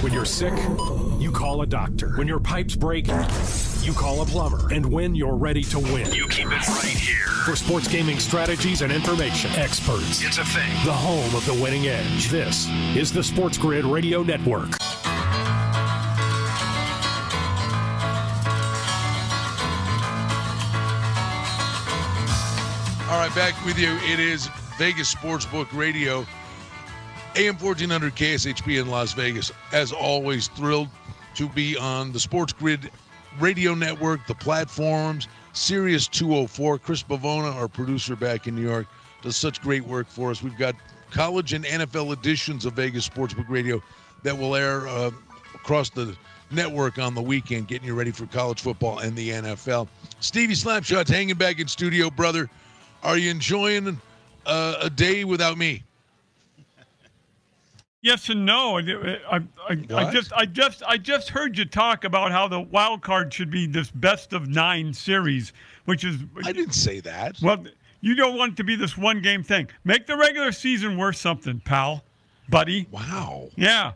When you're sick, you call a doctor. When your pipes break, you call a plumber. And when you're ready to win, you keep it right here. For sports gaming strategies and information, experts. It's a thing. The home of the winning edge. This is the Sports Grid Radio Network. All right, back with you. It is Vegas Sportsbook Radio, AM 1400 KSHB in Las Vegas. As always, thrilled to be on the Sports Grid Radio Network, the platforms, Sirius 204. Chris Bavona, our producer back in New York, does such great work for us. We've got college and NFL editions of Vegas Sportsbook Radio that will air across the network on the weekend, getting you ready for college football and the NFL. Stevie Slapshots hanging back in studio, brother. Are you enjoying a day without me? Yes and no. I just heard you talk about how the wild card should be this best of 9 series, which is. I didn't say that. Well, you don't want it to be this one game thing. Make the regular season worth something, pal, buddy. Wow. Yeah.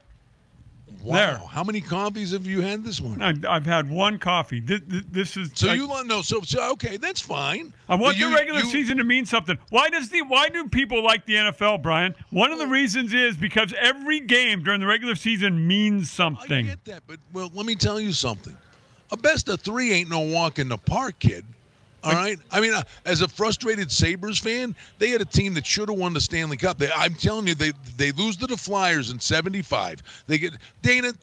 Wow. There. How many coffees have you had this morning? I've had one coffee. This is so you know. So okay, that's fine. I want the regular season to mean something. Why do people like the NFL, Brian? One of the reasons is because every game during the regular season means something. I get that, but well, let me tell you something. A best of 3 ain't no walk in the park, kid. All right? I mean, as a frustrated Sabres fan, they had a team that should have won the Stanley Cup. I'm telling you, they lose to the Flyers in 75. They get Dana,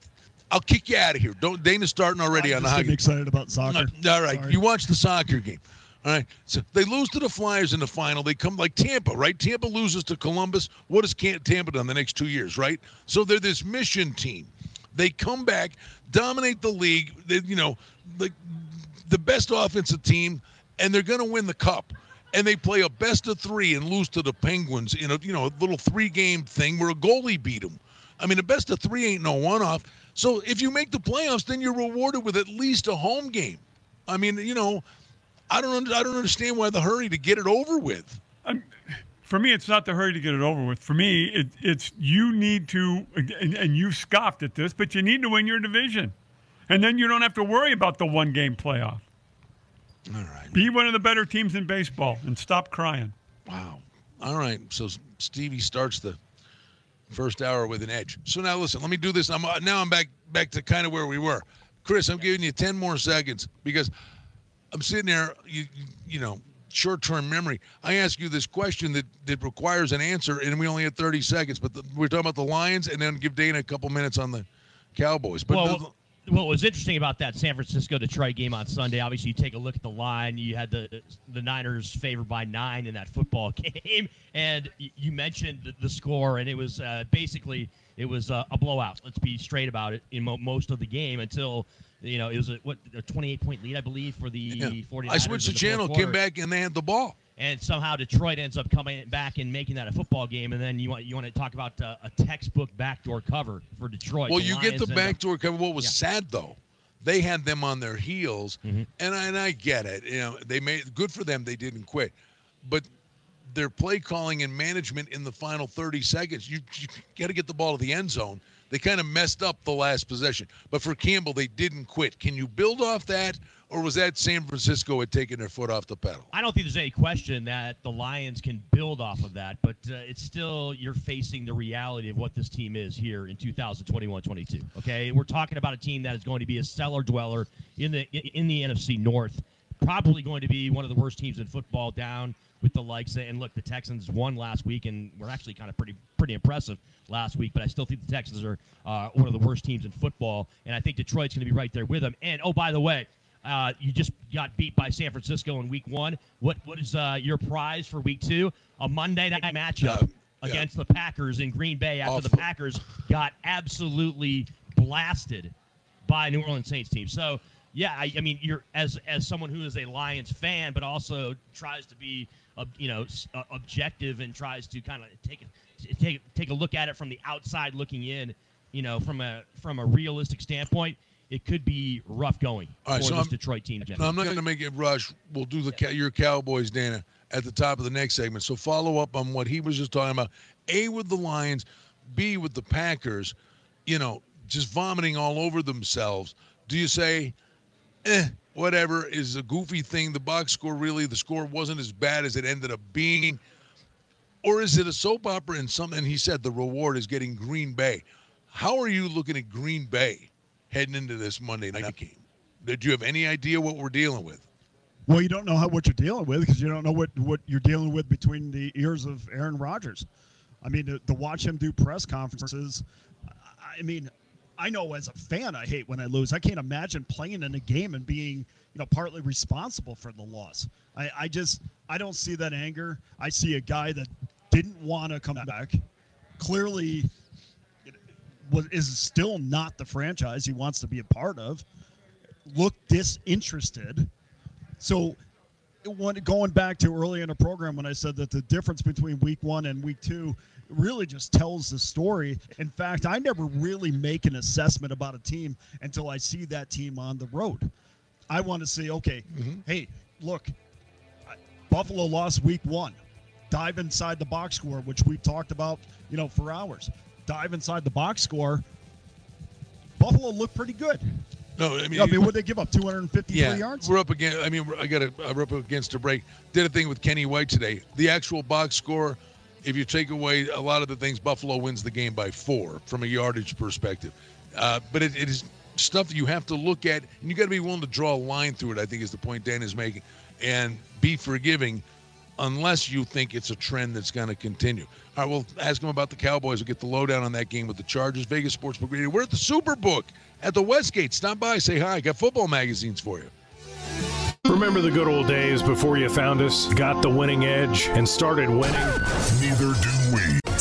I'll kick you out of here. Don't Dana's starting already on the hockey. I'm excited about soccer. All right. Sorry. You watch the soccer game. All right. So they lose to the Flyers in the final. They come like Tampa, right? Tampa loses to Columbus. What has Tampa done the next 2 years, right? So they're this mission team. They come back, dominate the league. They, you know, the best offensive team. And they're going to win the cup, and they play a best of 3 and lose to the Penguins in a little 3-game thing where a goalie beat them. I mean, a best of 3 ain't no one-off. So if you make the playoffs, then you're rewarded with at least a home game. I mean, I don't understand why the hurry to get it over with. For me, it's not the hurry to get it over with. For me, it's you need to, and you scoffed at this, but you need to win your division, and then you don't have to worry about the one-game playoff. All right. Be one of the better teams in baseball and stop crying. Wow. All right. So Stevie starts the first hour with an edge. So now listen, let me do this. Now I'm back to kind of where we were. Chris, I'm giving you 10 more seconds because I'm sitting there, short-term memory. I ask you this question that requires an answer, and we only had 30 seconds. But we're talking about the Lions, and then give Dana a couple minutes on the Cowboys. But what was interesting about that San Francisco-Detroit game on Sunday, obviously you take a look at the line. You had the Niners favored by 9 in that football game, and you mentioned the score, and it was basically a blowout. Let's be straight about it in most of the game until, it was a 28-point lead, I believe, for the 49ers. I switched the channel, came back, and they had the ball. And somehow Detroit ends up coming back and making that a football game, and then you want to talk about a textbook backdoor cover for Detroit. Well, you get the backdoor cover. What was sad though, they had them on their heels, and I get it. They made good for them. They didn't quit, but their play calling and management in the final 30 seconds, you got to get the ball to the end zone. They kind of messed up the last possession, but for Campbell, they didn't quit. Can you build off that? Or was that San Francisco had taken their foot off the pedal? I don't think there's any question that the Lions can build off of that, but it's still you're facing the reality of what this team is here in 2021-22. Okay, we're talking about a team that is going to be a cellar dweller in the NFC North, probably going to be one of the worst teams in football down with the likes of, and look, the Texans won last week and were actually kind of pretty impressive last week, but I still think the Texans are one of the worst teams in football, and I think Detroit's going to be right there with them. And, oh, by the way, you just got beat by San Francisco in week 1. What is your prize for week 2? A Monday night matchup against the Packers in Green Bay after the Packers got absolutely blasted by New Orleans Saints team. So, yeah, I mean, you're as someone who is a Lions fan, but also tries to be, objective and tries to kind of take a look at it from the outside looking in, from a realistic standpoint. It could be rough going for this Detroit team. No, I'm not going to make it rush. We'll do your Cowboys, Dana, at the top of the next segment. So follow up on what he was just talking about. A, with the Lions. B, with the Packers. just vomiting all over themselves, do you say, whatever is a goofy thing, the box score really, the score wasn't as bad as it ended up being? Or is it a soap opera and something? And he said the reward is getting Green Bay. How are you looking at Green Bay heading into this Monday night game? Did you have any idea what we're dealing with? Well, you don't know what you're dealing with because you don't know what you're dealing with between the ears of Aaron Rodgers. I mean, to watch him do press conferences, I mean, I know as a fan I hate when I lose. I can't imagine playing in a game and being, you know, partly responsible for the loss. I don't see that anger. I see a guy that didn't want to come back. Clearly is still not the franchise he wants to be a part of. Looked disinterested. So going back to early in the program when I said that the difference between week one and week two really just tells the story. In fact, I never really make an assessment about a team until I see that team on the road. I want to say, okay, hey, look, Buffalo lost week one. Dive inside the box score, which we've talked about, you know, for hours. Dive inside the box score. Buffalo looked pretty good. No, I mean, what they give up, 253 yards? We're up again. I mean, we're up against a break. Did a thing with Kenny White today. The actual box score, if you take away a lot of the things, Buffalo wins the game by 4 from a yardage perspective. But it is stuff that you have to look at, and you got to be willing to draw a line through it, I think is the point Dan is making, and be forgiving unless you think it's a trend that's going to continue. All right, we'll ask him about the Cowboys. We'll get the lowdown on that game with the Chargers. Vegas Sportsbook Radio. We're at the Superbook at the Westgate. Stop by, say hi. Got football magazines for you. Remember the good old days before you found us, got the winning edge, and started winning? Neither do we.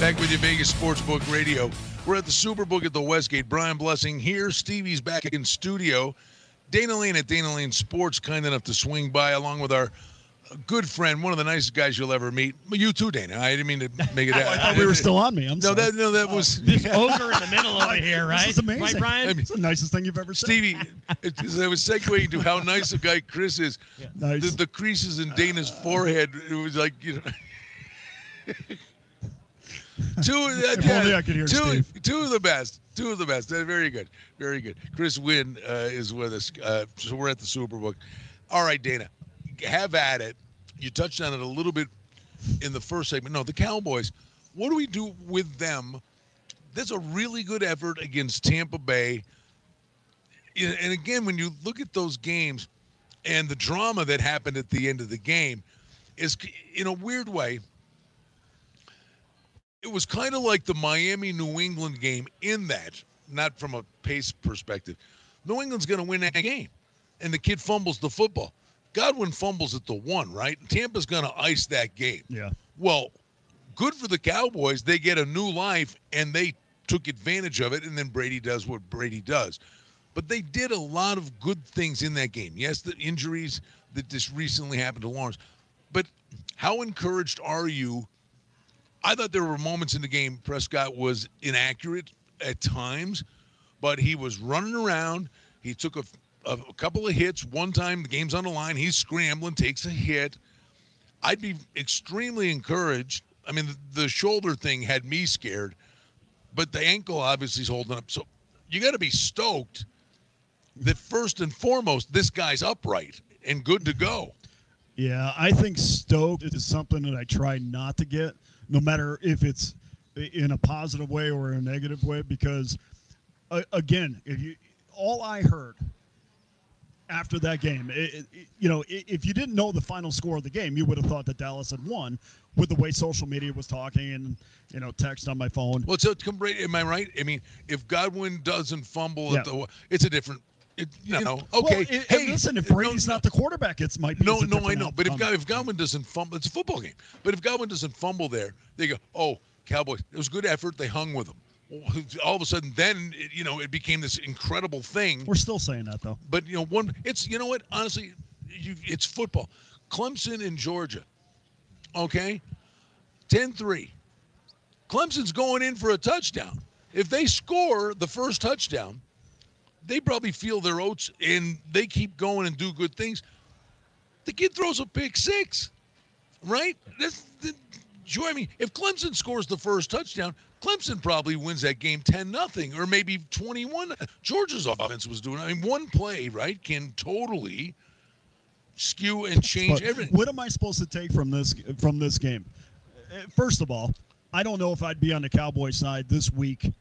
Back with you, Vegas Sportsbook Radio. We're at the Superbook at the Westgate. Brian Blessing here. Stevie's back in studio. Dana Lane at Dana Lane Sports, kind enough to swing by, along with our good friend, one of the nicest guys you'll ever meet. You too, Dana. I didn't mean to make it. I thought we were still on me. I'm sorry. That was this ogre in the middle over here, right? This is amazing, right, Brian? I mean, it's the nicest thing you've ever said. Stevie, I was segueing to how nice a guy Chris is. Yeah. Nice. The creases in Dana's forehead. It was like, you know. Two of the best. Very good. Very good. Chris Wynn is with us. So we're at the Superbook. All right, Dana, have at it. You touched on it a little bit in the first segment. No, the Cowboys. What do we do with them? That's a really good effort against Tampa Bay. And again, when you look at those games and the drama that happened at the end of the game, is in a weird way, it was kind of like the Miami-New England game in that, not from a pace perspective. New England's going to win that game, and the kid fumbles the football. Godwin fumbles at the 1, right? Tampa's going to ice that game. Yeah. Well, good for the Cowboys. They get a new life, and they took advantage of it, and then Brady does what Brady does. But they did a lot of good things in that game. Yes, the injuries that just recently happened to Lawrence. But how encouraged are you? I thought there were moments in the game Prescott was inaccurate at times, but he was running around. He took a couple of hits. One time the game's on the line. He's scrambling, takes a hit. I'd be extremely encouraged. I mean, the shoulder thing had me scared, but the ankle obviously is holding up. So you got to be stoked that first and foremost, this guy's upright and good to go. Yeah, I think stoked is something that I try not to get, no matter if it's in a positive way or a negative way, because, again, all I heard after that game. If you didn't know the final score of the game, you would have thought that Dallas had won with the way social media was talking and, text on my phone. Well, so am I right? I mean, if Godwin doesn't fumble, it's a different. If Brady's not the quarterback, it might be. I know. But if Godwin doesn't fumble, it's a football game. But if Godwin doesn't fumble there, they go, oh, Cowboys, it was good effort. They hung with him. All of a sudden, then, it became this incredible thing. We're still saying that, though. But, honestly, it's football. Clemson and Georgia, okay, 10-3. Clemson's going in for a touchdown. If they score the first touchdown, they probably feel their oats, and they keep going and do good things. The kid throws a pick six, right? If Clemson scores the first touchdown, Clemson probably wins that game 10-0 or maybe 21. Georgia's offense was doing. One play, right, can totally skew and change everything. What am I supposed to take from this game? First of all, I don't know if I'd be on the Cowboys side this week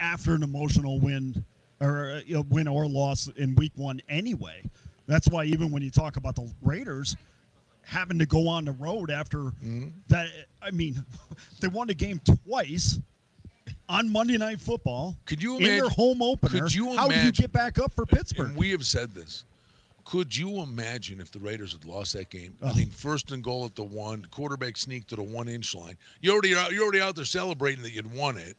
after an emotional win. Or win or loss in week one anyway. That's why even when you talk about the Raiders having to go on the road after that, they won the game twice on Monday Night Football. Could you imagine, in their home opener? How do you get back up for Pittsburgh? And we have said this. Could you imagine if the Raiders had lost that game? First and goal at the one, quarterback sneak to the one-inch line. You're already out there celebrating that you'd won it.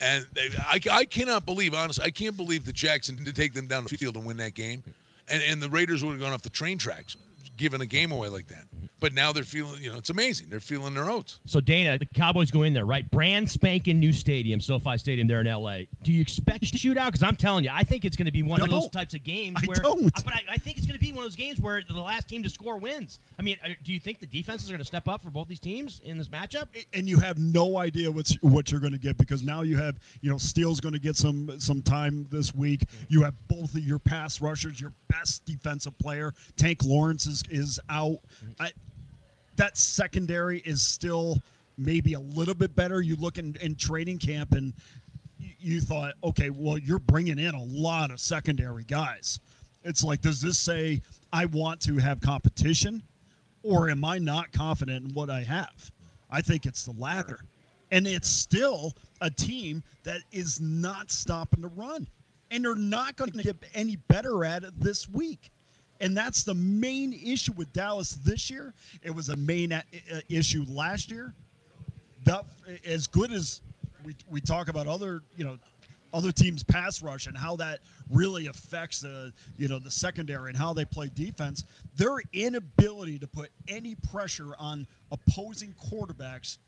And I cannot believe, honestly, I can't believe that Jackson didn't take them down the field and win that game. And the Raiders would have gone off the train tracks, giving a game away like that. But now they're feeling, it's amazing. They're feeling their oats. So, Dana, the Cowboys go in there, right? Brand spanking new stadium, SoFi Stadium there in L.A. Do you expect to shoot out? Because I'm telling you, I think it's going to be one of those types of games. I think it's going to be one of those games where the last team to score wins. Do you think the defenses are going to step up for both these teams in this matchup? And you have no idea what you're going to get, because now you have, Steele's going to get some time this week. You have both of your pass rushers, your best defensive player. Tank Lawrence is out. That secondary is still maybe a little bit better. You look in training camp and you thought, okay, well, you're bringing in a lot of secondary guys. It's like, does this say I want to have competition, or am I not confident in what I have? I think it's the latter. And it's still a team that is not stopping the run. And they're not going to get any better at it this week. And that's the main issue with Dallas this year. It was a main issue last year. As good as we talk about other teams' pass rush and how that really affects the secondary and how they play defense, their inability to put any pressure on opposing quarterbacks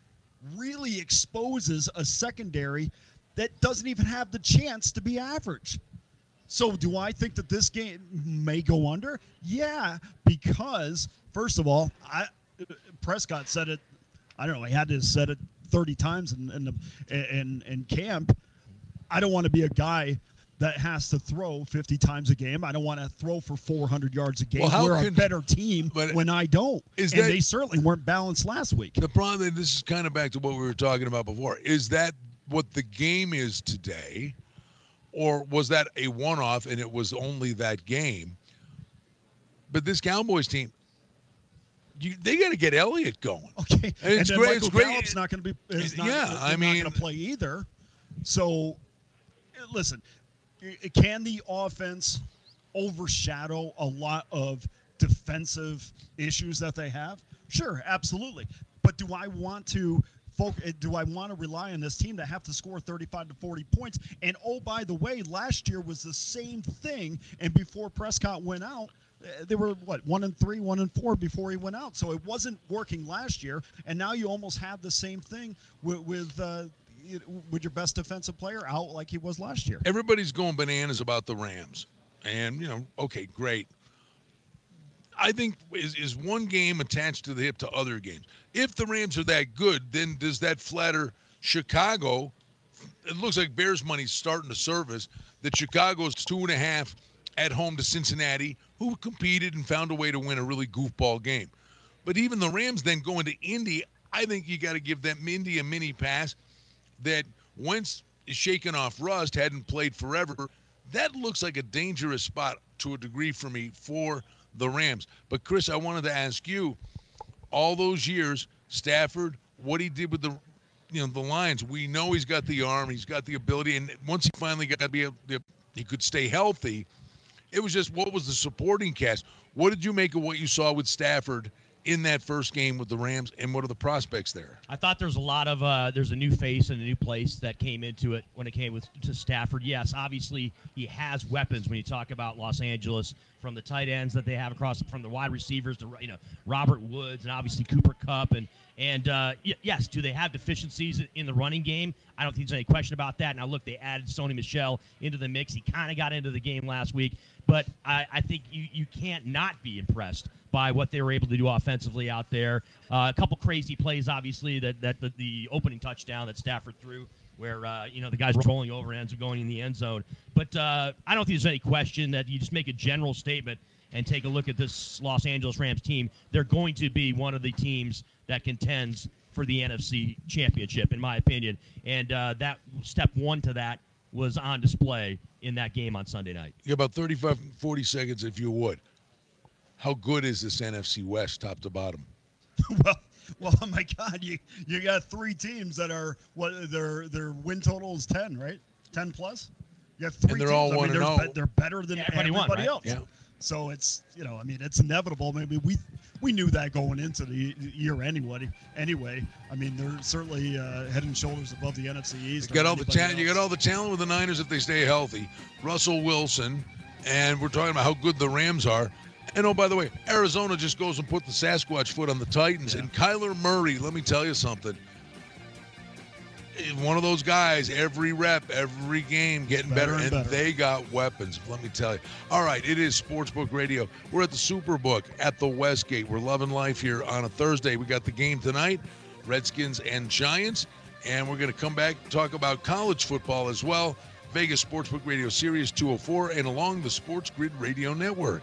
really exposes a secondary that doesn't even have the chance to be average. So do I think that this game may go under? Yeah, because, first of all, Prescott said it, I don't know, he had to have said it 30 times in camp. I don't want to be a guy that has to throw 50 times a game. I don't want to throw for 400 yards a game. Well, we're a better team when I don't. They certainly weren't balanced last week. The problem, this is kind of back to what we were talking about before, is that what the game is today? Or was that a one-off and it was only that game? But this Cowboys team, they got to get Elliott going. Okay, and it's great. Michael Gallup's not going to be. Not going to play either. So, listen, can the offense overshadow a lot of defensive issues that they have? Sure, absolutely. But do I want to? Do I want to rely on this team to have to score 35 to 40 points? And, oh, by the way, last year was the same thing. And before Prescott went out, they were, 1-3, 1-4 before he went out. So it wasn't working last year. And now you almost have the same thing with your best defensive player out like he was last year. Everybody's going bananas about the Rams. And, okay, great. I think is one game attached to the hip to other games. If the Rams are that good, then does that flatter Chicago? It looks like Bears money's starting to surface that Chicago's 2.5 at home to Cincinnati, who competed and found a way to win a really goofball game. But even the Rams then going to Indy, I think you got to give them Indy a mini pass that Wentz is shaking off rust, hadn't played forever. that looks like a dangerous spot to a degree for me for the Rams. But, Chris, I wanted to ask you, all those years, Stafford, what he did with the the Lions, we know he's got the arm, he's got the ability, and once he finally got to be able to, he could stay healthy. It was just, what was the supporting cast? What did you make of what you saw with Stafford in that first game with the Rams, and what are the prospects there? I thought there's a lot of there's a new face and a new place that came into it when it came to Stafford. Yes, obviously he has weapons when you talk about Los Angeles, from the tight ends that they have across, from the wide receivers to Robert Woods and obviously Cooper Kupp and yes, do they have deficiencies in the running game? I don't think there's any question about that. Now look, they added Sony Michel into the mix. He kind of got into the game last week, but I think you can't not be impressed by what they were able to do offensively out there. A couple crazy plays, obviously, that the opening touchdown that Stafford threw, where the guy's rolling over and ends up going in the end zone. But I don't think there's any question that you just make a general statement and take a look at this Los Angeles Rams team. They're going to be one of the teams that contends for the NFC Championship, in my opinion. And that step one to that was on display in that game on Sunday night. You have about 35, 40 seconds, if you would. How good is this NFC West top to bottom? Well, oh my God, you got three teams that are their win total is 10, right? 10 plus. You have three, and they're teams. All 1-0. They're better than everybody else. Yeah. So it's it's inevitable. Maybe we knew that going into the year anyway. I mean, they're certainly head and shoulders above the NFC East. You got all the talent with the Niners if they stay healthy. Russell Wilson, and we're talking about how good the Rams are. And, oh, by the way, Arizona just goes and put the Sasquatch foot on the Titans. Yeah. And Kyler Murray, let me tell you something. One of those guys, every rep, every game, getting better and better. They got weapons, let me tell you. All right, it is Sportsbook Radio. We're at the Superbook at the Westgate. We're loving life here on a Thursday. We got the game tonight, Redskins and Giants. And we're going to come back and talk about college football as well. Vegas Sportsbook Radio, Sirius 204, and along the Sports Grid Radio Network.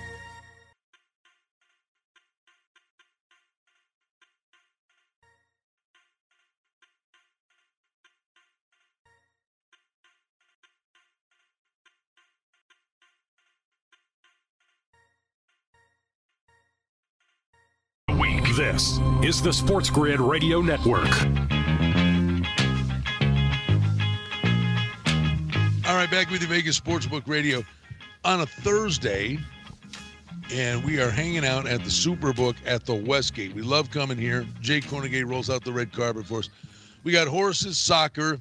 This is the Sports Grid Radio Network. All right, back with the Vegas Sportsbook Radio on a Thursday, and we are hanging out at the Superbook at the Westgate. We love coming here. Jay Kornegay rolls out the red carpet for us. We got horses, soccer,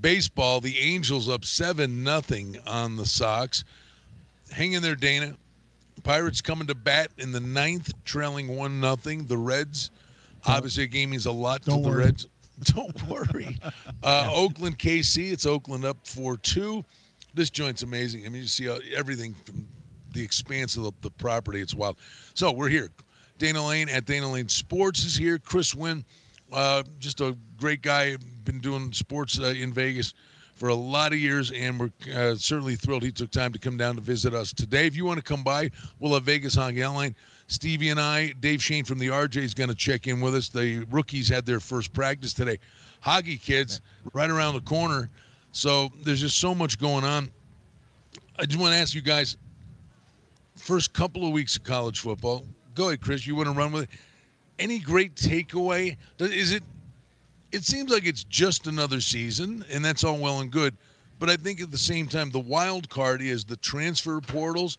baseball. The Angels up 7-0 on the Sox. Hang in there, Dana. Pirates coming to bat in the ninth, trailing 1-0. The Reds, obviously a game means a lot to the Reds. Don't worry. Oakland, KC, it's Oakland up 4-2. This joint's amazing. I mean, you see everything from the expanse of the property. It's wild. So we're here. Dana Lane at Dana Lane Sports is here. Chris Wynn, just a great guy. Been doing sports in Vegas for a lot of years, and we're certainly thrilled he took time to come down to visit us today. If you want to come by, we'll have Vegas Honky Outline. Stevie and I, Dave Shane from the RJ is going to check in with us. The rookies had their first practice today. Hockey kids right around the corner. So there's just so much going on. I just want to ask you guys, first couple of weeks of college football. Go ahead, Chris. You want to run with it? Any great takeaway? It seems like it's just another season, and that's all well and good. But I think at the same time, the wild card is the transfer portals.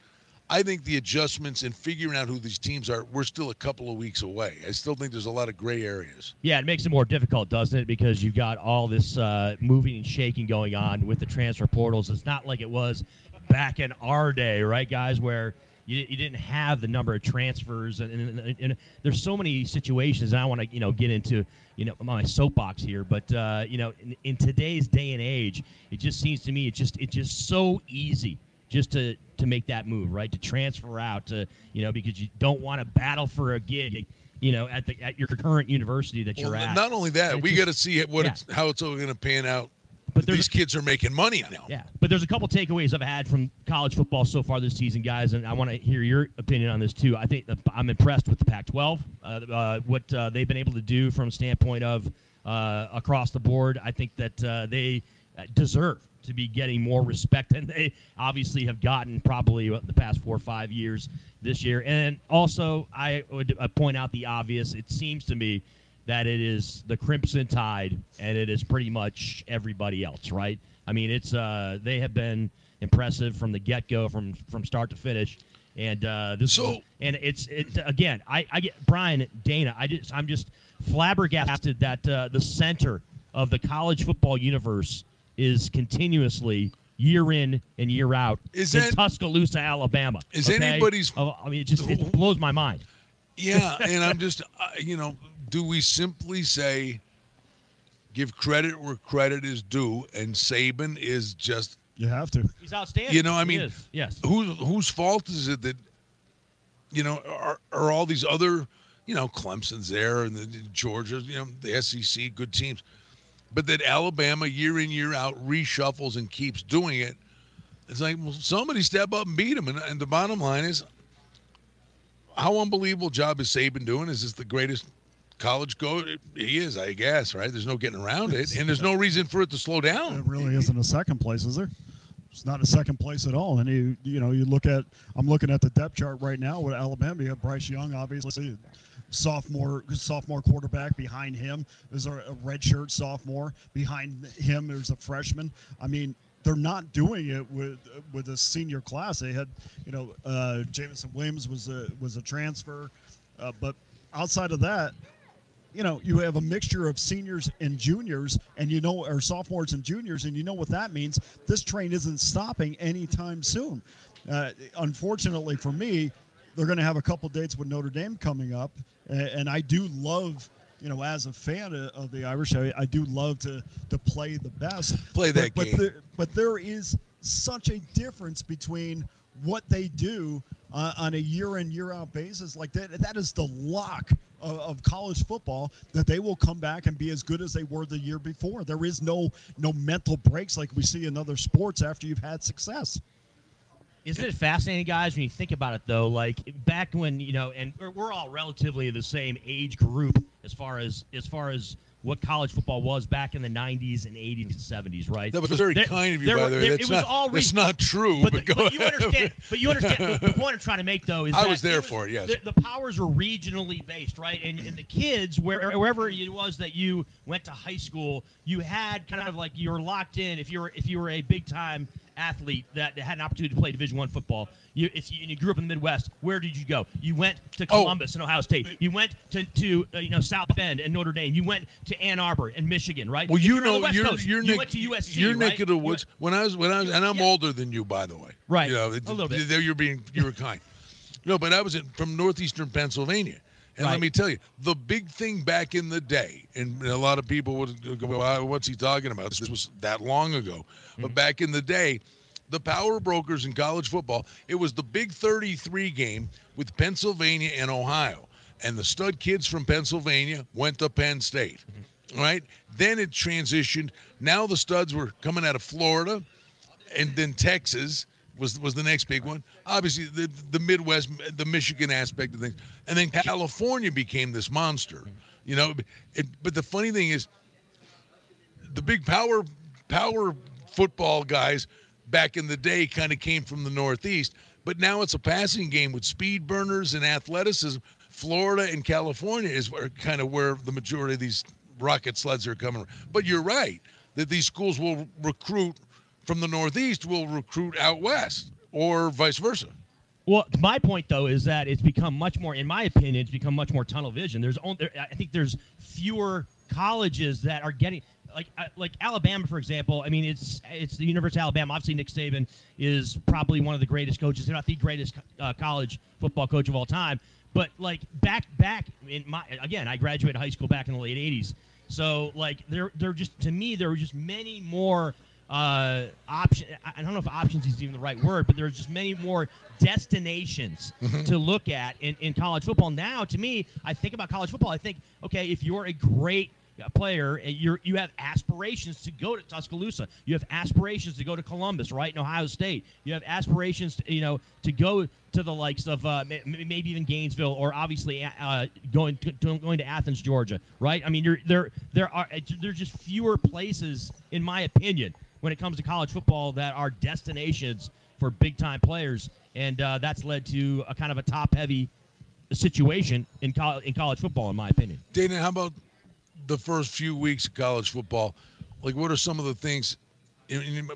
I think the adjustments and figuring out who these teams are, we're still a couple of weeks away. I still think there's a lot of gray areas. Yeah, it makes it more difficult, doesn't it? Because you've got all this moving and shaking going on with the transfer portals. It's not like it was back in our day, right, guys, where you didn't have the number of transfers, and there's so many situations. And I want to, get into, my soapbox here, but in today's day and age, it just seems to me it's just so easy just to make that move, right? To transfer out, to because you don't want to battle for a gig, at your current university that you're at. Not only that, we got to see how it's all going to pan out But these kids are making money now. Yeah, but there's a couple takeaways I've had from college football so far this season, guys, and I want to hear your opinion on this too. I think I'm impressed with the Pac-12, what they've been able to do from a standpoint of across the board. I think that they deserve to be getting more respect than they obviously have gotten probably the past 4 or 5 years this year. And also, I would point out the obvious. It seems to me that it is the Crimson Tide, and it is pretty much everybody else, right? I mean, it's they have been impressive from the get-go, from start to finish, and again. I get Brian, Dana. I'm just flabbergasted that the center of the college football universe is continuously year in and year out in Tuscaloosa, Alabama. Is anybody's? I mean, it blows my mind. Yeah, and I'm just do we simply say give credit where credit is due, and Saban is just – You have to. He's outstanding. Yes. Whose fault is it that, are all these other, Clemson's there and the Georgia, the SEC, good teams, but that Alabama year in, year out reshuffles and keeps doing it. It's like, well, somebody step up and beat them. And the bottom line is, how unbelievable job is Saban doing? Is this the greatest – college GOAT, he is, I guess, right? There's no getting around it, and there's no reason for it to slow down. It really isn't a second place, is there? It's not a second place at all. And you look at, I'm looking at the depth chart right now with Alabama. You have Bryce Young, obviously, sophomore quarterback. Behind him is a redshirt sophomore. Behind him, there's a freshman. I mean, they're not doing it with a senior class. They had, Jamison Williams was a transfer, but outside of that. You have a mixture of seniors and juniors, and or sophomores and juniors, and what that means. This train isn't stopping anytime soon. Unfortunately for me, they're going to have a couple dates with Notre Dame coming up, and I do love, as a fan of the Irish, I do love to play the best. Play that game. But there is such a difference between what they do on a year-in, year-out basis. Like that is the lock of college football, that they will come back and be as good as they were the year before. There is no mental breaks like we see in other sports after you've had success. Isn't it fascinating, guys, when you think about it, though? Like, back when, and we're all relatively the same age group as far as what college football was back in the 90s and 80s and 70s, right? That was very kind of you, by the way. It's not true. But you understand. The point I'm trying to make, though, is I was there for it, yes. The powers were regionally based, right? And the kids, wherever it was that you went to high school, you had kind of like you were locked in. If you were a big-time athlete that had an opportunity to play Division I football, you grew up in the Midwest, where did you go? You went to Columbus and Ohio State. You went to South Bend and Notre Dame. You went to Ann Arbor and Michigan, right? Well, you went to USC, you're right? Neck of the woods. When I was, and I'm older than you, by the way. Right. A little bit. You were kind. No, but I was from northeastern Pennsylvania. And Let me tell you, the big thing back in the day, and a lot of people would go, well, what's he talking about? This was that long ago. Mm-hmm. But back in the day, the power brokers in college football, it was the Big 33 game with Pennsylvania and Ohio. And the stud kids from Pennsylvania went to Penn State, mm-hmm. right? Then it transitioned. Now the studs were coming out of Florida, and then Texas was the next big one. Obviously, the Midwest, the Michigan aspect of things. And then California became this monster, But the funny thing is, the big power football guys back in the day kind of came from the Northeast. But now it's a passing game with speed burners and athleticism. Florida and California is kind of where the majority of these rocket sleds are coming. But you're right that these schools will recruit from the Northeast will recruit out West, or vice versa. Well, my point, though, is that it's become much more, in my opinion, tunnel vision. I think there's fewer colleges that are getting, like Alabama, for example. I mean, it's the University of Alabama. Obviously, Nick Saban is probably one of the greatest coaches, if not the greatest college football coach of all time. But, like, back in again, I graduated high school back in the late 80s. So, like, there were just many more option. I don't know if options is even the right word, but there's just many more destinations mm-hmm. to look at in college football. Now, to me, I think about college football. I think, okay, if you're a great player, you have aspirations to go to Tuscaloosa. You have aspirations to go to Columbus, right, in Ohio State. You have aspirations, to go to the likes of maybe even Gainesville, or obviously going to Athens, Georgia, right? I mean, there's just fewer places, in my opinion, when it comes to college football that are destinations for big-time players, and that's led to a kind of a top-heavy situation in college football, in my opinion. Dana, how about the first few weeks of college football? Like, what are some of the things?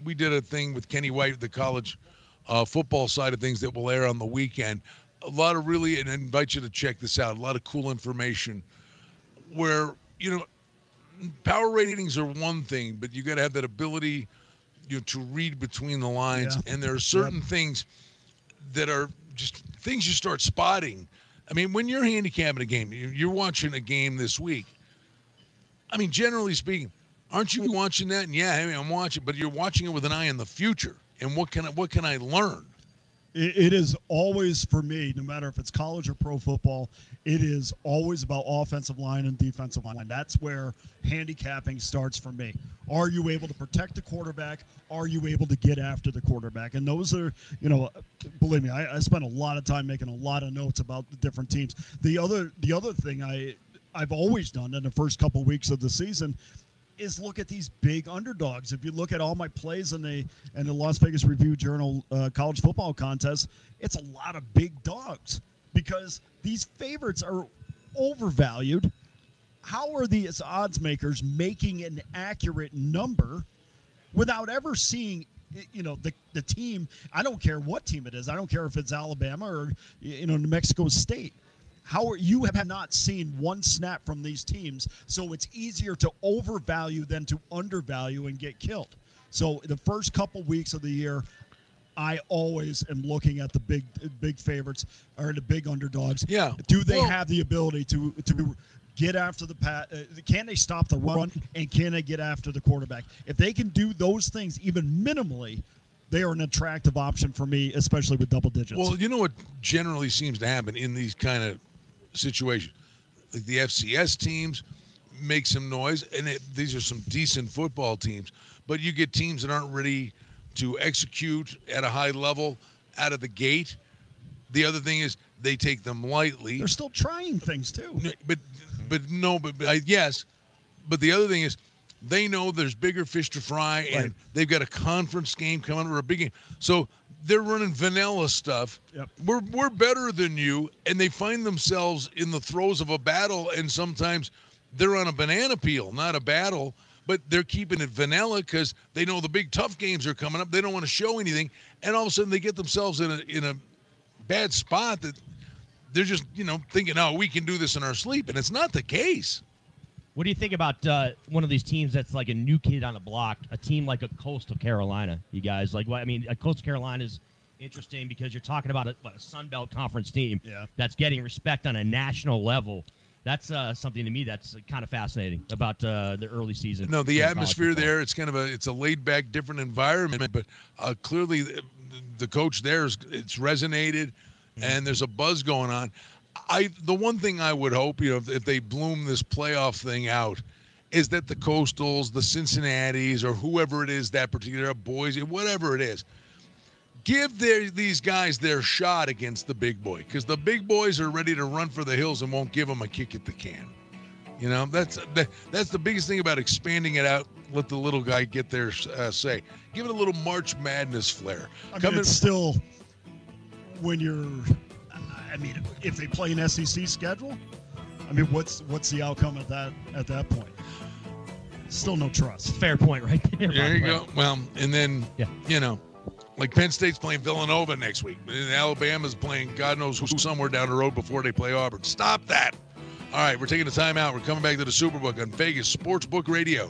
We did a thing with Kenny White, the college football side of things that will air on the weekend. A lot of really, and I invite you to check this out, a lot of cool information where, power ratings are one thing, but you got to have that ability to read between the lines. Yeah. And there are certain things that are just things you start spotting. I mean, when you're handicapping a game, you're watching a game this week. I mean, generally speaking, aren't you watching that? And yeah, I mean, I'm watching, but you're watching it with an eye on the future. And what can I learn? It is always, for me, no matter if it's college or pro football, it is always about offensive line and defensive line. That's where handicapping starts for me. Are you able to protect the quarterback? Are you able to get after the quarterback? And those are, believe me, I spent a lot of time making a lot of notes about the different teams. The other thing I've always done in the first couple weeks of the season is look at these big underdogs. If you look at all my plays in the Las Vegas Review-Journal college football contest, it's a lot of big dogs because these favorites are overvalued. How are these odds makers making an accurate number without ever seeing the team? I don't care what team it is. I don't care if it's Alabama or New Mexico State. You have not seen one snap from these teams, so it's easier to overvalue than to undervalue and get killed. So the first couple weeks of the year, I always am looking at the big favorites or the big underdogs. Yeah. Do they have the ability to get after the pass? Can they stop the run, and can they get after the quarterback? If they can do those things even minimally, they are an attractive option for me, especially with double digits. Well, what generally seems to happen in these kind of situation, like the FCS teams make some noise, and these are some decent football teams, but you get teams that aren't ready to execute at a high level out of the gate. The other thing is they take them lightly. They're still trying things too. But the other thing is they know there's bigger fish to fry, right, and they've got a conference game coming or a big game, so they're running vanilla stuff. Yep. We're better than you, and they find themselves in the throes of a battle, and sometimes they're on a banana peel, not a battle, but they're keeping it vanilla because they know the big tough games are coming up. They don't want to show anything, and all of a sudden they get themselves in a bad spot that they're just thinking, oh, we can do this in our sleep, and it's not the case. What do you think about one of these teams that's like a new kid on the block, a team like a Coastal Carolina, you guys? Like, well, I mean, Coastal Carolina is interesting because you're talking about a Sun Belt Conference team that's getting respect on a national level. That's something to me that's kind of fascinating about the early season. No, the atmosphere there, it's kind of a laid-back, different environment, but clearly the coach there, it's resonated, and there's a buzz going on. The one thing I would hope, if they bloom this playoff thing out, is that the Coastals, the Cincinnatis, or whoever it is, that particular Boise, whatever it is, give these guys their shot against the big boy, because the big boys are ready to run for the hills and won't give them a kick at the can. That's the biggest thing about expanding it out. Let the little guy get their say. Give it a little March Madness flair. If they play an SEC schedule, what's the outcome at that point? Still no trust. Fair point, right there. There you go. Well, and then like Penn State's playing Villanova next week, and Alabama's playing God knows who somewhere down the road before they play Auburn. Stop that! All right, we're taking a time out. We're coming back to the Superbook on Vegas Sportsbook Radio.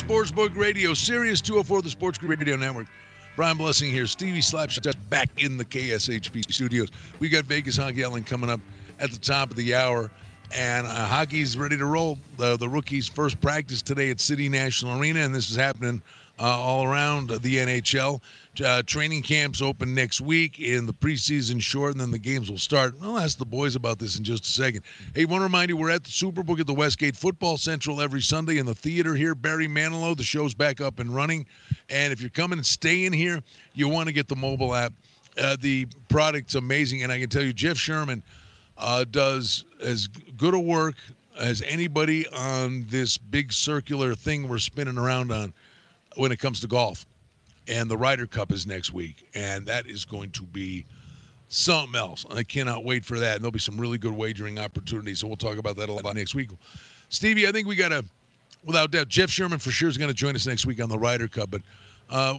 Vegas Sportsbook Radio, Sirius 204, the Sports Grid Radio Network. Brian Blessing here. Stevie Slapshots back in the KSHB studios. We got Vegas Hockey Island coming up at the top of the hour. And hockey's ready to roll. The rookies' first practice today at City National Arena, and this is happening all around the NHL. Training camps open next week in the preseason short, and then the games will start. I'll ask the boys about this in just a second. Hey, want to remind you, we're at the Superbook at the Westgate Football Central every Sunday in the theater here. Barry Manilow, the show's back up and running. And if you're coming and staying here, you want to get the mobile app. The product's amazing, and I can tell you, Jeff Sherman does as good a work as anybody on this big circular thing we're spinning around on when it comes to golf. And the Ryder Cup is next week, and that is going to be something else. I cannot wait for that. And there'll be some really good wagering opportunities, so we'll talk about that a lot next week. Stevie, I think we got to, without doubt, Jeff Sherman for sure is going to join us next week on the Ryder Cup, but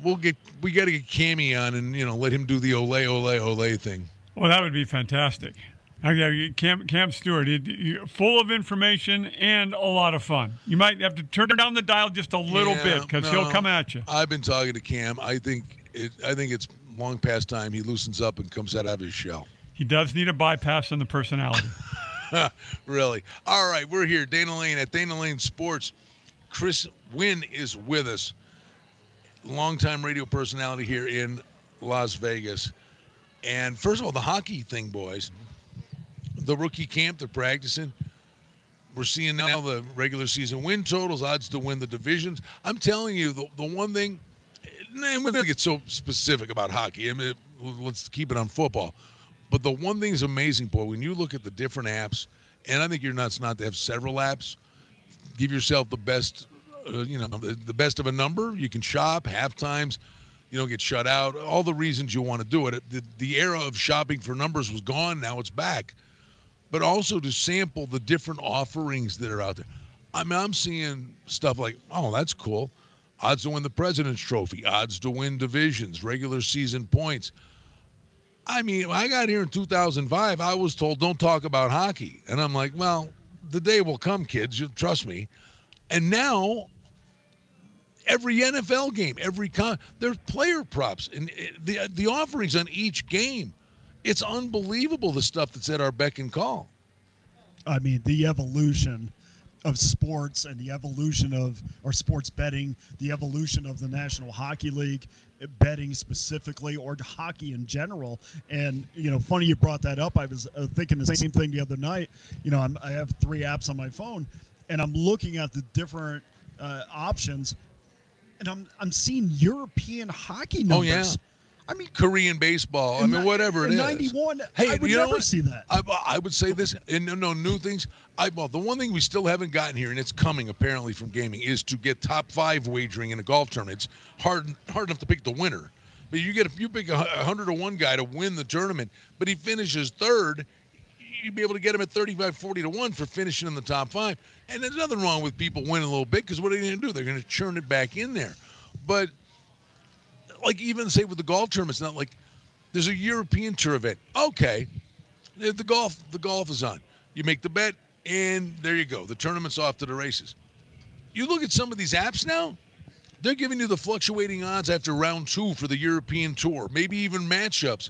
we got to get Cammy on and, you know, let him do the ole, ole, ole thing. Well, that would be fantastic. Cam Stewart, full of information and a lot of fun. You might have to turn down the dial just a little bit because he'll come at you. I've been talking to Cam. I think it's long past time he loosens up and comes out of his shell. He does need a bypass on the personality. Really. All right, we're here. Dana Lane at Dana Lane Sports. Chris Wynn is with us. Longtime radio personality here in Las Vegas. And first of all, the hockey thing, boys. The rookie camp, they're practicing. We're seeing now the regular season win totals, odds to win the divisions. I'm telling you, the one thing, and we don't get so specific about hockey. I mean, let's keep it on football. But the one thing is amazing, boy, when you look at the different apps, and I think you're nuts not to have several apps. Give yourself the best, the best of a number. You can shop, half times. You don't get shut out. All the reasons you want to do it. The era of shopping for numbers was gone. Now it's back. But also to sample the different offerings that are out there. I mean, I'm seeing stuff like, oh, that's cool. Odds to win the President's Trophy, odds to win divisions, regular season points. I mean, I got here in 2005. I was told, don't talk about hockey. And I'm like, well, the day will come, kids. You trust me. And now every NFL game, there's player props. And the offerings on each game. It's unbelievable, the stuff that's at our beck and call. I mean, the evolution of sports and the evolution of our sports betting, the evolution of the National Hockey League, betting specifically, or hockey in general. And, funny you brought that up. I was thinking the same thing the other night. I have 3 apps on my phone, and I'm looking at the different options, and I'm seeing European hockey numbers. Oh, yeah. I mean, Korean baseball. I mean, whatever it is. 91. Hey, I would never see that. I would say this, and no new things. The one thing we still haven't gotten here, and it's coming apparently from gaming, is to get top 5 wagering in a golf tournament. It's hard enough to pick the winner, but you pick a 100-to-1 guy to win the tournament, but he finishes third. You'd be able to get him at 35, 40-to-1 for finishing in the top 5. And there's nothing wrong with people winning a little bit because what are they going to do? They're going to churn it back in there, but. Like even say with the golf tournament, it's not like there's a European Tour event. Okay, the golf is on. You make the bet, and there you go. The tournament's off to the races. You look at some of these apps now; they're giving you the fluctuating odds after round 2 for the European Tour, maybe even matchups,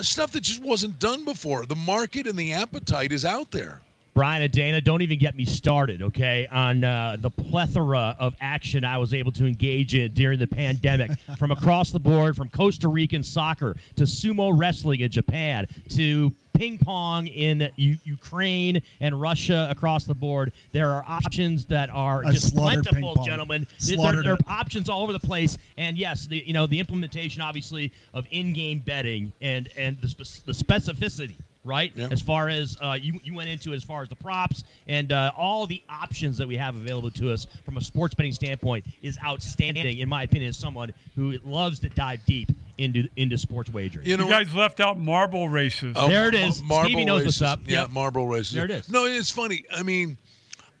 stuff that just wasn't done before. The market and the appetite is out there. Brian and Dana, don't even get me started, okay, on the plethora of action I was able to engage in during the pandemic from across the board, from Costa Rican soccer to sumo wrestling in Japan to ping pong in Ukraine and Russia across the board. There are options that are just plentiful, gentlemen. There are options all over the place. And yes, the implementation, obviously, of in-game betting and the specificity. Right? Yep. As far as you went into as far as the props and all the options that we have available to us from a sports betting standpoint is outstanding, in my opinion, as someone who loves to dive deep into sports wagering. You guys left out marble races. Oh, there it is. Stevie knows what's up. Yeah, yep. Marble races. There it is. No, it's funny. I mean,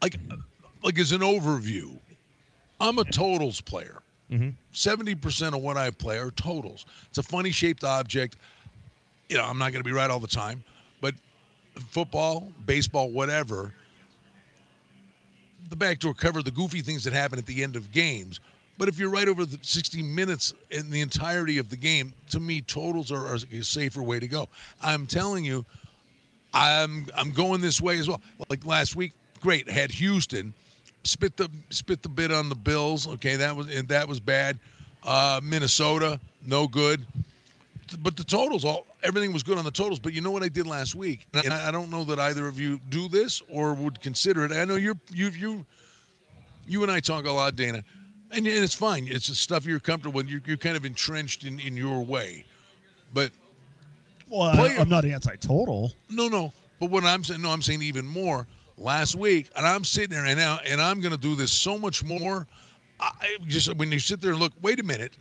like as an overview, I'm a totals player. Mm-hmm. 70% of what I play are totals. It's a funny-shaped object. I'm not going to be right all the time, but football, baseball, whatever, the backdoor cover, the goofy things that happen at the end of games. But if you're right over the 60 minutes in the entirety of the game, to me, totals are a safer way to go. I'm telling you, I'm going this way as well. Like last week, great, had Houston spit the bid on the Bills. Okay, that was bad. Minnesota, no good. But the totals, everything was good on the totals. But you know what I did last week, and I don't know that either of you do this or would consider it. I know you and I talk a lot, Dana. And it's fine. It's the stuff you're comfortable with. You're kind of entrenched in your way. But well, I'm not anti-total. No. But what I'm saying, I'm saying even more. Last week, and I'm sitting there, and I'm going to do this so much more. I just when you sit there and look, wait a minute.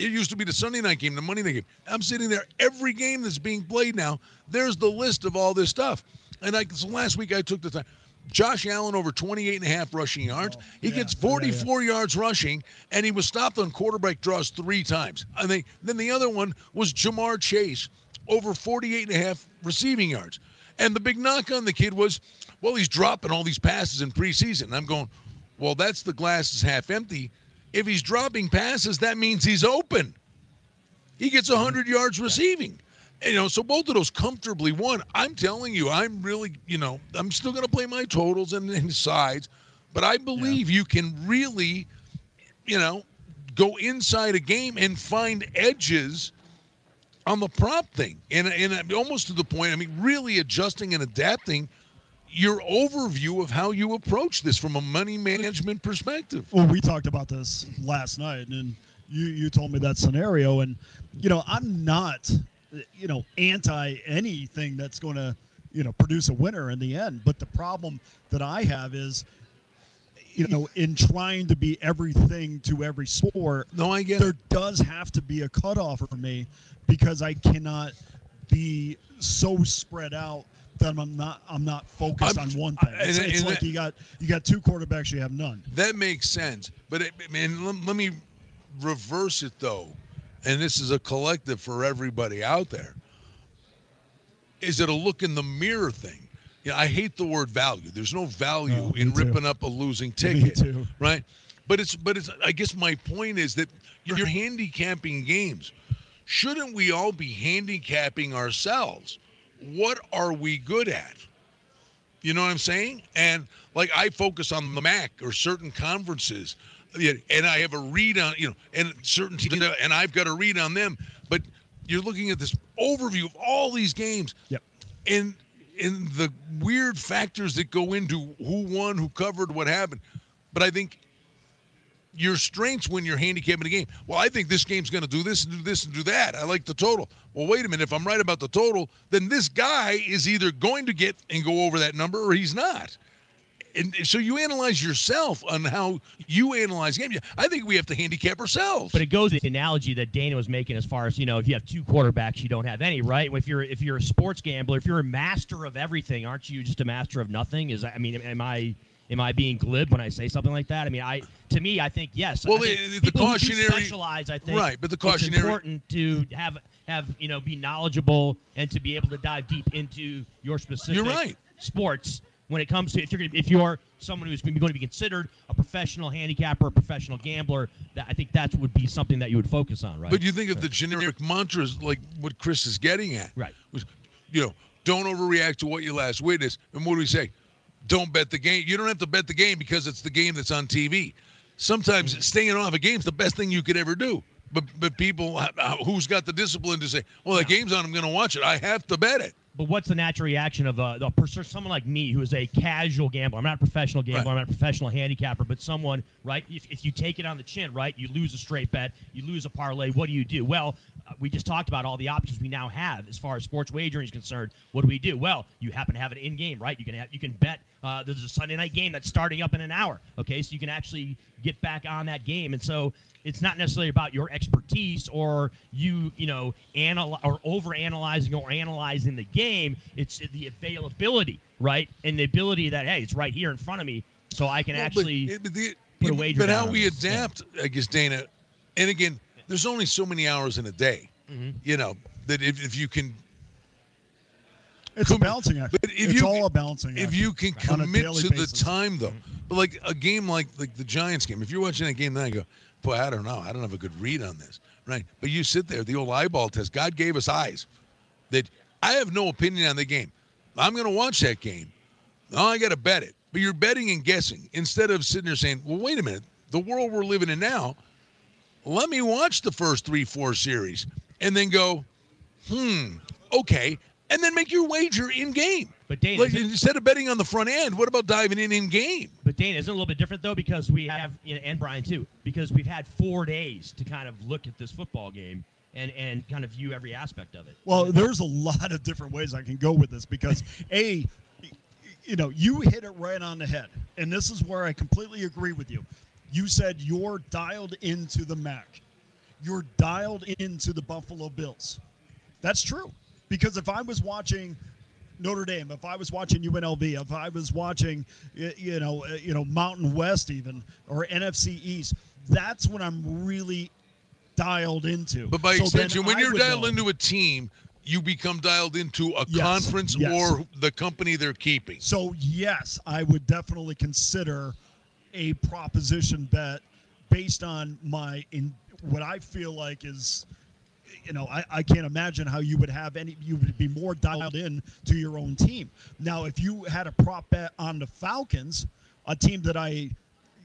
It used to be the Sunday night game, the Monday night game. I'm sitting there. Every game that's being played now, there's the list of all this stuff. And so last week I took the time. Josh Allen over 28.5 rushing yards. He gets 44 yards rushing, and he was stopped on quarterback draws 3 times. And then the other one was Jamar Chase over 48.5 receiving yards. And the big knock on the kid was, well, he's dropping all these passes in preseason. And I'm going, well, that's the glass is half empty. If he's dropping passes, that means he's open. He gets 100 yards receiving. And, so both of those comfortably won. I'm telling you, I'm really, I'm still going to play my totals and sides, but I believe you can really, go inside a game and find edges on the prop thing. And almost to the point, I mean, really adjusting and adapting your overview of how you approach this from a money management perspective. Well, we talked about this last night, and you told me that scenario. And, I'm not – anti anything that's going to, produce a winner in the end. But the problem that I have is, in trying to be everything to every sport, there does have to be a cutoff for me because I cannot be so spread out that I'm not focused on one thing. It's like you got 2 quarterbacks, you have none. That makes sense. But let me reverse it though. And this is a collective for everybody out there. Is it a look in the mirror thing? I hate the word value. There's no value in ripping up a losing ticket, right? But it's. I guess my point is that you're handicapping games. Shouldn't we all be handicapping ourselves? What are we good at? You know what I'm saying? And like I focus on the MAC or certain conferences. And I have a read on, and certainty, and I've got a read on them. But you're looking at this overview of all these games, and the weird factors that go into who won, who covered, what happened. But I think your strengths when you're handicapping a game. Well, I think this game's going to do this and do this and do that. I like the total. Well, wait a minute. If I'm right about the total, then this guy is either going to get and go over that number or he's not. And so you analyze yourself on how you analyze games. I think we have to handicap ourselves. But it goes to the analogy that Dana was making as far as, if you have 2 quarterbacks, you don't have any, right? If you're a sports gambler, if you're a master of everything, aren't you just a master of nothing? Am I being glib when I say something like that? I think yes. Well, the cautionary specialize, I think, right? But the cautionary it's important to have be knowledgeable and to be able to dive deep into your specific sports. When it comes to if you're someone who's going to be considered a professional handicapper, a professional gambler, I think that would be something that you would focus on, right? But you think of the generic mantras like what Chris is getting at, right? Which, don't overreact to what you last witnessed. And what do we say? Don't bet the game. You don't have to bet the game because it's the game that's on TV. Sometimes staying off a game is the best thing you could ever do. But people, who's got the discipline to say, well, that game's on, I'm going to watch it. I have to bet it. But what's the natural reaction of someone like me who is a casual gambler? I'm not a professional gambler. Right. I'm not a professional handicapper. But someone, right, if you take it on the chin, right, you lose a straight bet, you lose a parlay, what do you do? Well, we just talked about all the options we now have as far as sports wagering is concerned. What do we do? Well, you happen to have it in-game, right? You can bet there's a Sunday night game that's starting up in an hour, okay? So you can actually get back on that game. And so it's not necessarily about your expertise or overanalyzing the game. It's the availability, right? And the ability that, hey, it's right here in front of me, so I can put a wager. But how we adapt, I guess, Dana, and again, there's only so many hours in a day, that if you can. It's a balancing act. It's all a balancing act. If you can commit to the time, though, But like a game like the Giants game, if you're watching that game, then I go, boy, I don't know. I don't have a good read on this, right? But you sit there, the old eyeball test. God gave us eyes. That I have no opinion on the game. I'm going to watch that game. Oh, I got to bet it. But you're betting and guessing instead of sitting there saying, well, wait a minute. The world we're living in now, let me watch the first 3-4 series and then go, okay, and then make your wager in game. But Dana, like, instead of betting on the front end, what about diving in game? But Dana, isn't it a little bit different though, because we have, and Brian too, because we've had 4 days to kind of look at this football game and kind of view every aspect of it. Well, there's a lot of different ways I can go with this because A, you know, you hit it right on the head, and this is where I completely agree with you. You said you're dialed into the MAC. You're dialed into the Buffalo Bills. That's true. Because if I was watching Notre Dame, if I was watching UNLV, if I was watching, you know, Mountain West even, or NFC East, that's what I'm really dialed into. But by extension, when you're dialed into a team, you become dialed into a conference or the company they're keeping. So, yes, I would definitely consider a proposition bet based on what I feel like is, you know, I can't imagine how you would be more dialed in to your own team. Now, if you had a prop bet on the Falcons, a team that I,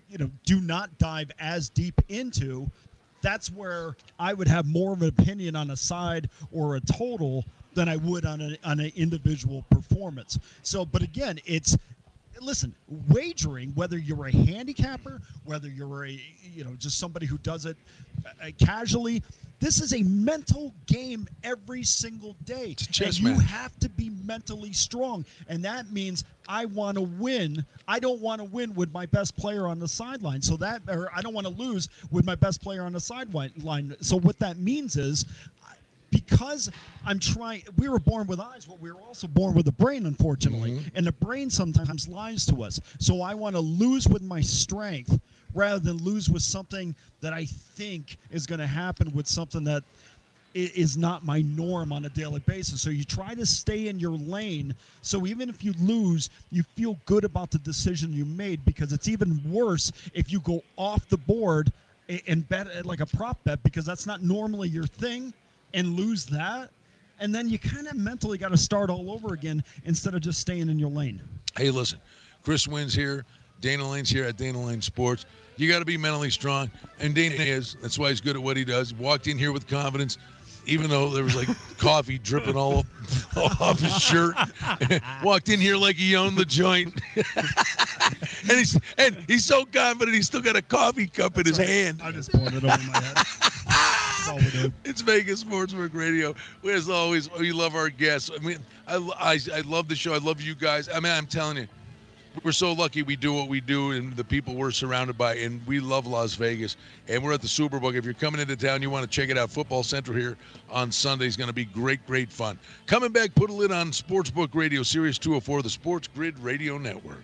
you know, do not dive as deep into, that's where I would have more of an opinion on a side or a total than I would on an individual performance. So, but again, listen, wagering, whether you're a handicapper, whether you're just somebody who does it casually, this is a mental game every single day. It's a chess match. You have to be mentally strong, and that means I want to win. I don't want to win with my best player on the sideline. Or I don't want to lose with my best player on the sideline. So what that means is, because we were born with eyes, but we were also born with a brain, unfortunately. Mm-hmm. And the brain sometimes lies to us. So I want to lose with my strength rather than lose with something that I think is going to happen with something that is not my norm on a daily basis. So you try to stay in your lane. So even if you lose, you feel good about the decision you made, because it's even worse if you go off the board and bet like a prop bet, because that's not normally your thing, and lose that, and then you kind of mentally got to start all over again instead of just staying in your lane. Hey, listen, Chris Wynn's here. Dana Lane's here at Dana Lane Sports. You got to be mentally strong, and Dana is. That's why he's good at what he does. Walked in here with confidence, even though there was, like, coffee dripping all off his shirt. Walked in here like he owned the joint. and he's so confident he's still got a coffee cup in his hand. I just poured it over my head. It's Vegas Sportsbook Radio. As always, we love our guests. I mean, I love the show. I love you guys. I mean, I'm telling you, we're so lucky we do what we do and the people we're surrounded by, and we love Las Vegas. And we're at the Superbook. If you're coming into town, you want to check it out. Football Central here on Sunday is going to be great, great fun. Coming back, put a lid on Sportsbook Radio, Sirius 204, the Sports Grid Radio Network.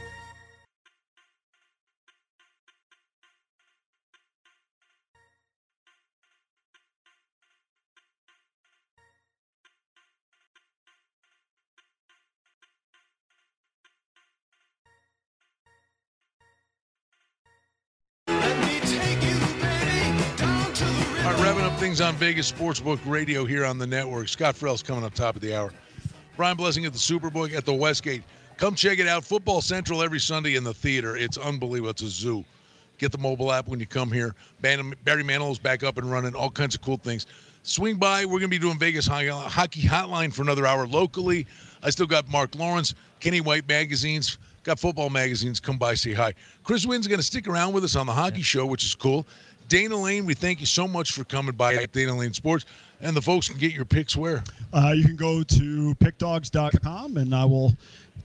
Things on Vegas Sportsbook Radio here on the network. Scott Farrell's coming up top of the hour. Brian Blessing at the Superbook at the Westgate. Come check it out. Football Central every Sunday in the theater. It's unbelievable. It's a zoo. Get the mobile app when you come here. Barry Manilow's back up and running. All kinds of cool things. Swing by. We're going to be doing Vegas Hockey Hotline for another hour locally. I still got Mark Lawrence, Kenny White magazines. Got football magazines. Come by, say hi. Chris Wynn's going to stick around with us on the hockey show, which is cool. Dana Lane, we thank you so much for coming by at Dana Lane Sports. And the folks can get your picks where? You can go to pickdogs.com, and I will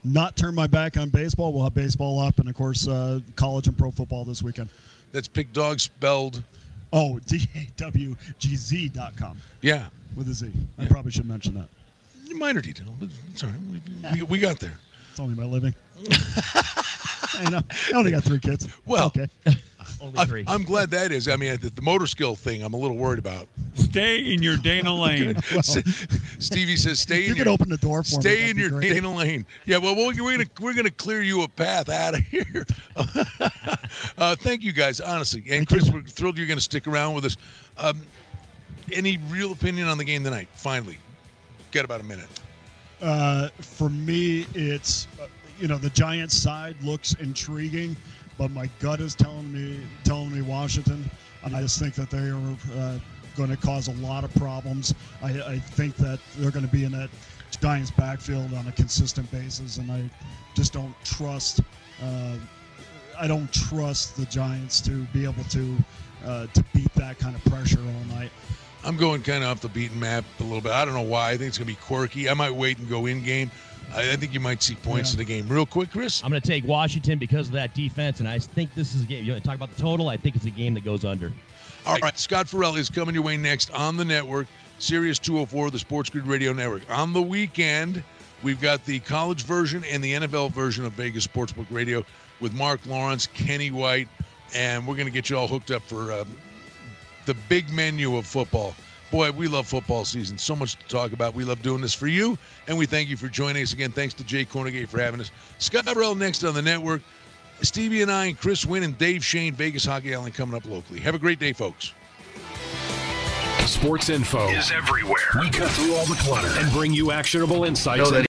not turn my back on baseball. We'll have baseball up, and, of course, college and pro football this weekend. That's pickdogs spelled? Oh, DAWGZ.com. Yeah. With a Z. I probably should mention that. Minor detail, but it's all right. We got there. It's only my living. I only got 3 kids. Well, okay. Only 3. I'm glad that is. I mean, the motor skill thing, I'm a little worried about. Stay in your Dana Lane. Well, Stevie says, "Stay in your." You can open the door for me. Stay in your Dana Lane. Yeah. Well, we're gonna clear you a path out of here. Thank you guys, honestly. And Chris, we're thrilled you're going to stick around with us. Any real opinion on the game tonight? Finally, got about a minute. For me, it's. The Giants side looks intriguing, but my gut is telling me Washington. And I just think that they are going to cause a lot of problems. I think that they're going to be in that Giants backfield on a consistent basis, and I just don't trust. I don't trust the Giants to be able to beat that kind of pressure all night. I'm going kind of off the beaten map a little bit. I don't know why. I think it's going to be quirky. I might wait and go in game. I think you might see points in the game. Real quick, Chris? I'm going to take Washington because of that defense, and I think this is a game. You want to talk about the total? I think it's a game that goes under. All right. Scott Farrell is coming your way next on the network, Sirius 204, the Sports Grid Radio Network. On the weekend, we've got the college version and the NFL version of Vegas Sportsbook Radio with Mark Lawrence, Kenny White, and we're going to get you all hooked up for the big menu of football. Boy, we love football season. So much to talk about. We love doing this for you, and we thank you for joining us again. Thanks to Jay Kornegay for having us. Scott Farrell next on the network. Stevie and I and Chris Wynn and Dave Shane, Vegas Hockey Island, coming up locally. Have a great day, folks. Sports info is everywhere. We cut through all the clutter and bring you actionable insights.